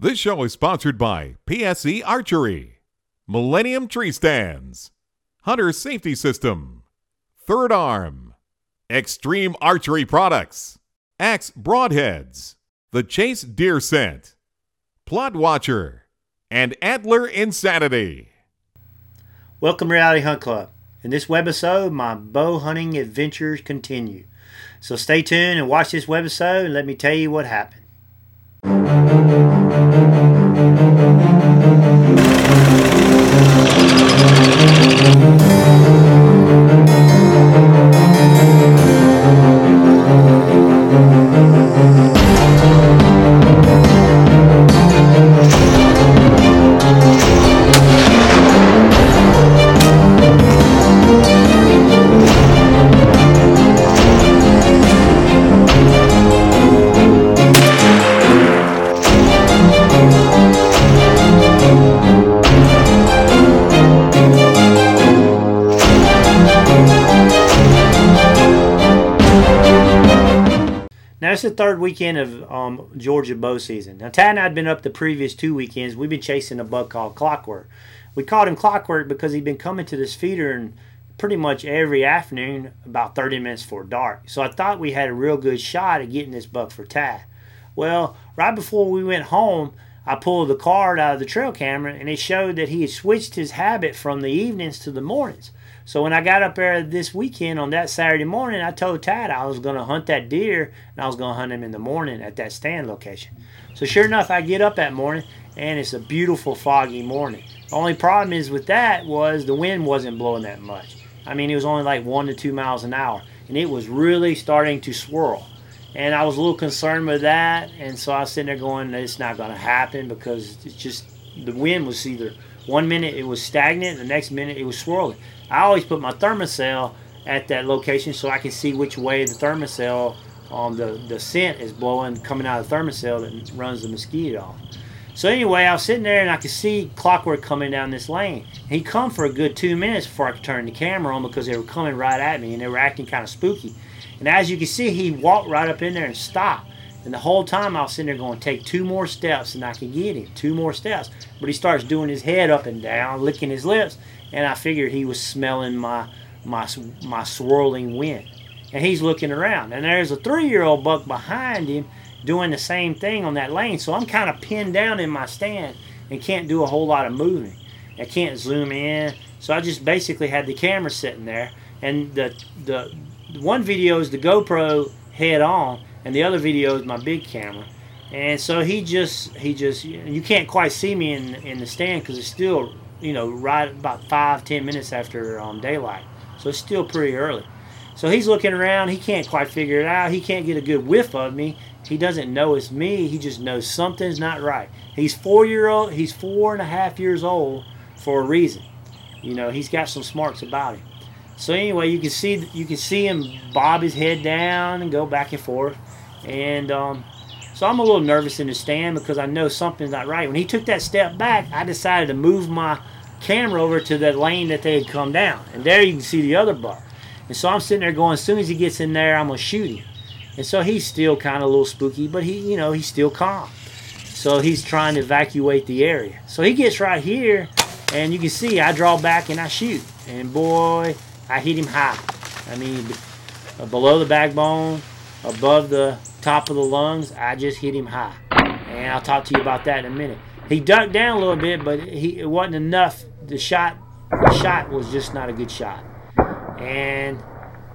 This show is sponsored by PSE Archery, Millennium Tree Stands, Hunter Safety System, Third Arm, Extreme Archery Products, Axe Broadheads, The Chase Deer Scent, Plot Watcher, and Antler Insanity. Welcome to Reality Hunt Club. In this webisode, my bow hunting adventures continue. So stay tuned and watch this webisode and let me tell you what happened. That's the third weekend of Georgia bow season. Now, Tad and I had been up the previous two weekends. We've been chasing a buck called Clockwork. We called him Clockwork because he'd been coming to this feeder and pretty much every afternoon about 30 minutes before dark. So I thought we had a real good shot at getting this buck for Tad. Well, right before we went home, I pulled the card out of the trail camera, and it showed that he had switched his habit from the evenings to the mornings. So when I got up there this weekend on that Saturday morning, I told Tad I was going to hunt that deer, and I was going to hunt him in the morning at that stand location. So sure enough, I get up that morning, and it's a beautiful foggy morning. The only problem is with that was the wind wasn't blowing that much. I mean, it was only like 1 to 2 miles an hour, and it was really starting to swirl. And I was a little concerned with that, and so I was sitting there going, it's not going to happen because it's just the wind was either one minute it was stagnant, the next minute it was swirling. I always put my thermocell at that location so I can see which way the thermocell, the scent is blowing coming out of the thermocell that runs the mosquito off. So anyway, I was sitting there and I could see Clockwork coming down this lane. He come for a good 2 minutes before I could turn the camera on because they were coming right at me and they were acting kind of spooky. And as you can see, he walked right up in there and stopped. And the whole time I was sitting there going, take two more steps and I can get him, two more steps. But he starts doing his head up and down, licking his lips. And I figured he was smelling my swirling wind. And he's looking around. And there's a 3-year-old buck behind him doing the same thing on that lane. So I'm kind of pinned down in my stand and can't do a whole lot of moving. I can't zoom in. So I just basically had the camera sitting there. And the one video is the GoPro head on, and the other video is my big camera. And so he just you can't quite see me in the stand because it's still, you know, right about 5-10 minutes after daylight. So it's still pretty early. So he's looking around. He can't quite figure it out. He can't get a good whiff of me. He doesn't know it's me. He just knows something's not right. He's 4.5 years old for a reason. You know, he's got some smarts about him. So anyway, you can see him bob his head down and go back and forth. And so I'm a little nervous in the stand because I know something's not right. When he took that step back, I decided to move my camera over to the lane that they had come down. And there you can see the other buck. And so I'm sitting there going, as soon as he gets in there, I'm going to shoot him. And so he's still kind of a little spooky, but he's still calm. So he's trying to evacuate the area. So he gets right here, and you can see I draw back and I shoot. And boy, I hit him high. I mean, below the backbone, above the top of the lungs, I just hit him high. And I'll talk to you about that in a minute. He ducked down a little bit, but it wasn't enough. The shot was just not a good shot. And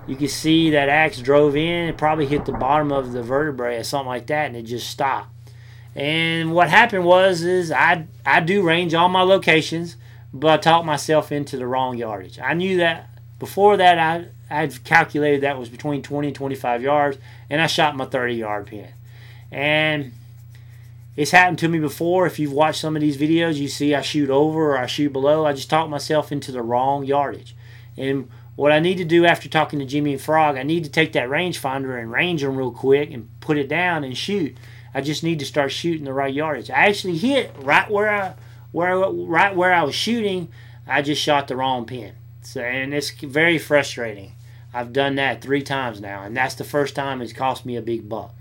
you can see that axe drove in and probably hit the bottom of the vertebrae or something like that, and it just stopped. And what happened was I do range all my locations, but I talked myself into the wrong yardage. I knew that. Before that, I had calculated that was between 20 and 25 yards, and I shot my 30-yard pin. And it's happened to me before. If you've watched some of these videos, you see I shoot over or I shoot below. I just talked myself into the wrong yardage. And what I need to do after talking to Jimmy and Frog, I need to take that rangefinder and range them real quick and put it down and shoot. I just need to start shooting the right yardage. I actually hit right where I was shooting. I just shot the wrong pin. So, and it's very frustrating. I've done that 3 times now, and that's the first time it's cost me a big buck.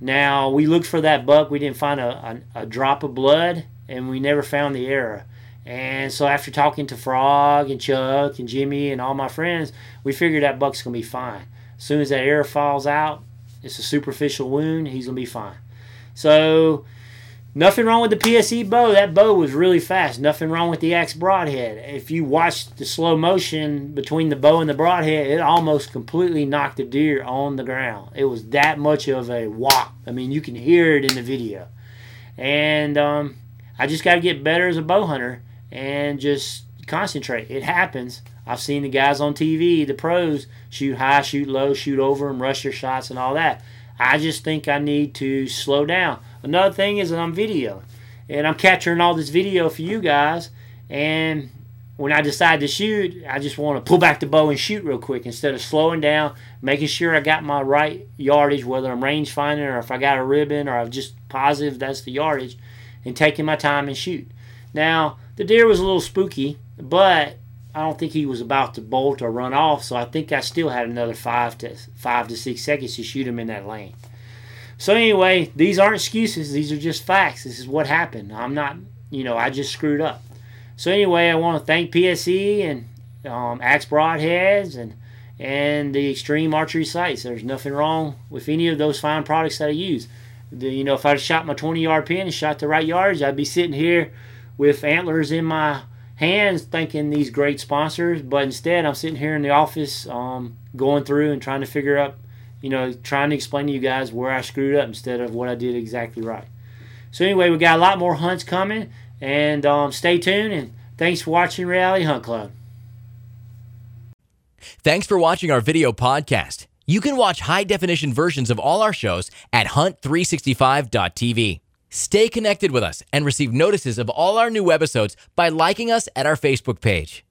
Now, we looked for that buck. We didn't find a drop of blood, and we never found the arrow. And so after talking to Frog and Chuck and Jimmy and all my friends, we figured that buck's going to be fine. As soon as that arrow falls out, it's a superficial wound, he's going to be fine. So nothing wrong with the PSE bow. That bow was really fast. Nothing wrong with the Axe Broadhead. If you watch the slow motion between the bow and the broadhead, it almost completely knocked the deer on the ground. It was that much of a whop. I mean, you can hear it in the video. And I just got to get better as a bow hunter and just concentrate. It happens. I've seen the guys on TV, the pros, shoot high, shoot low, shoot over them, rush their shots and all that. I just think I need to slow down. Another thing is that I'm videoing, and I'm capturing all this video for you guys, and when I decide to shoot, I just want to pull back the bow and shoot real quick instead of slowing down, making sure I got my right yardage, whether I'm range finding or if I got a ribbon or I'm just positive that's the yardage, and taking my time and shoot. Now, the deer was a little spooky, but I don't think he was about to bolt or run off, so I think I still had another 5 to 6 seconds to shoot him in that lane. So anyway, these aren't excuses. These are just facts. This is what happened. I'm not, I just screwed up. So anyway, I want to thank PSE and Axe Broadheads and the Extreme Archery sites. There's nothing wrong with any of those fine products that I use. If I shot my 20-yard pin and shot the right yardage, I'd be sitting here with antlers in my hands thanking these great sponsors. But instead, I'm sitting here in the office going through and trying to figure out, trying to explain to you guys where I screwed up instead of what I did exactly right. So anyway, we got a lot more hunts coming, and stay tuned, and thanks for watching Reality Hunt Club. Thanks for watching our video podcast. You can watch high-definition versions of all our shows at hunt365.tv. Stay connected with us and receive notices of all our new episodes by liking us at our Facebook page.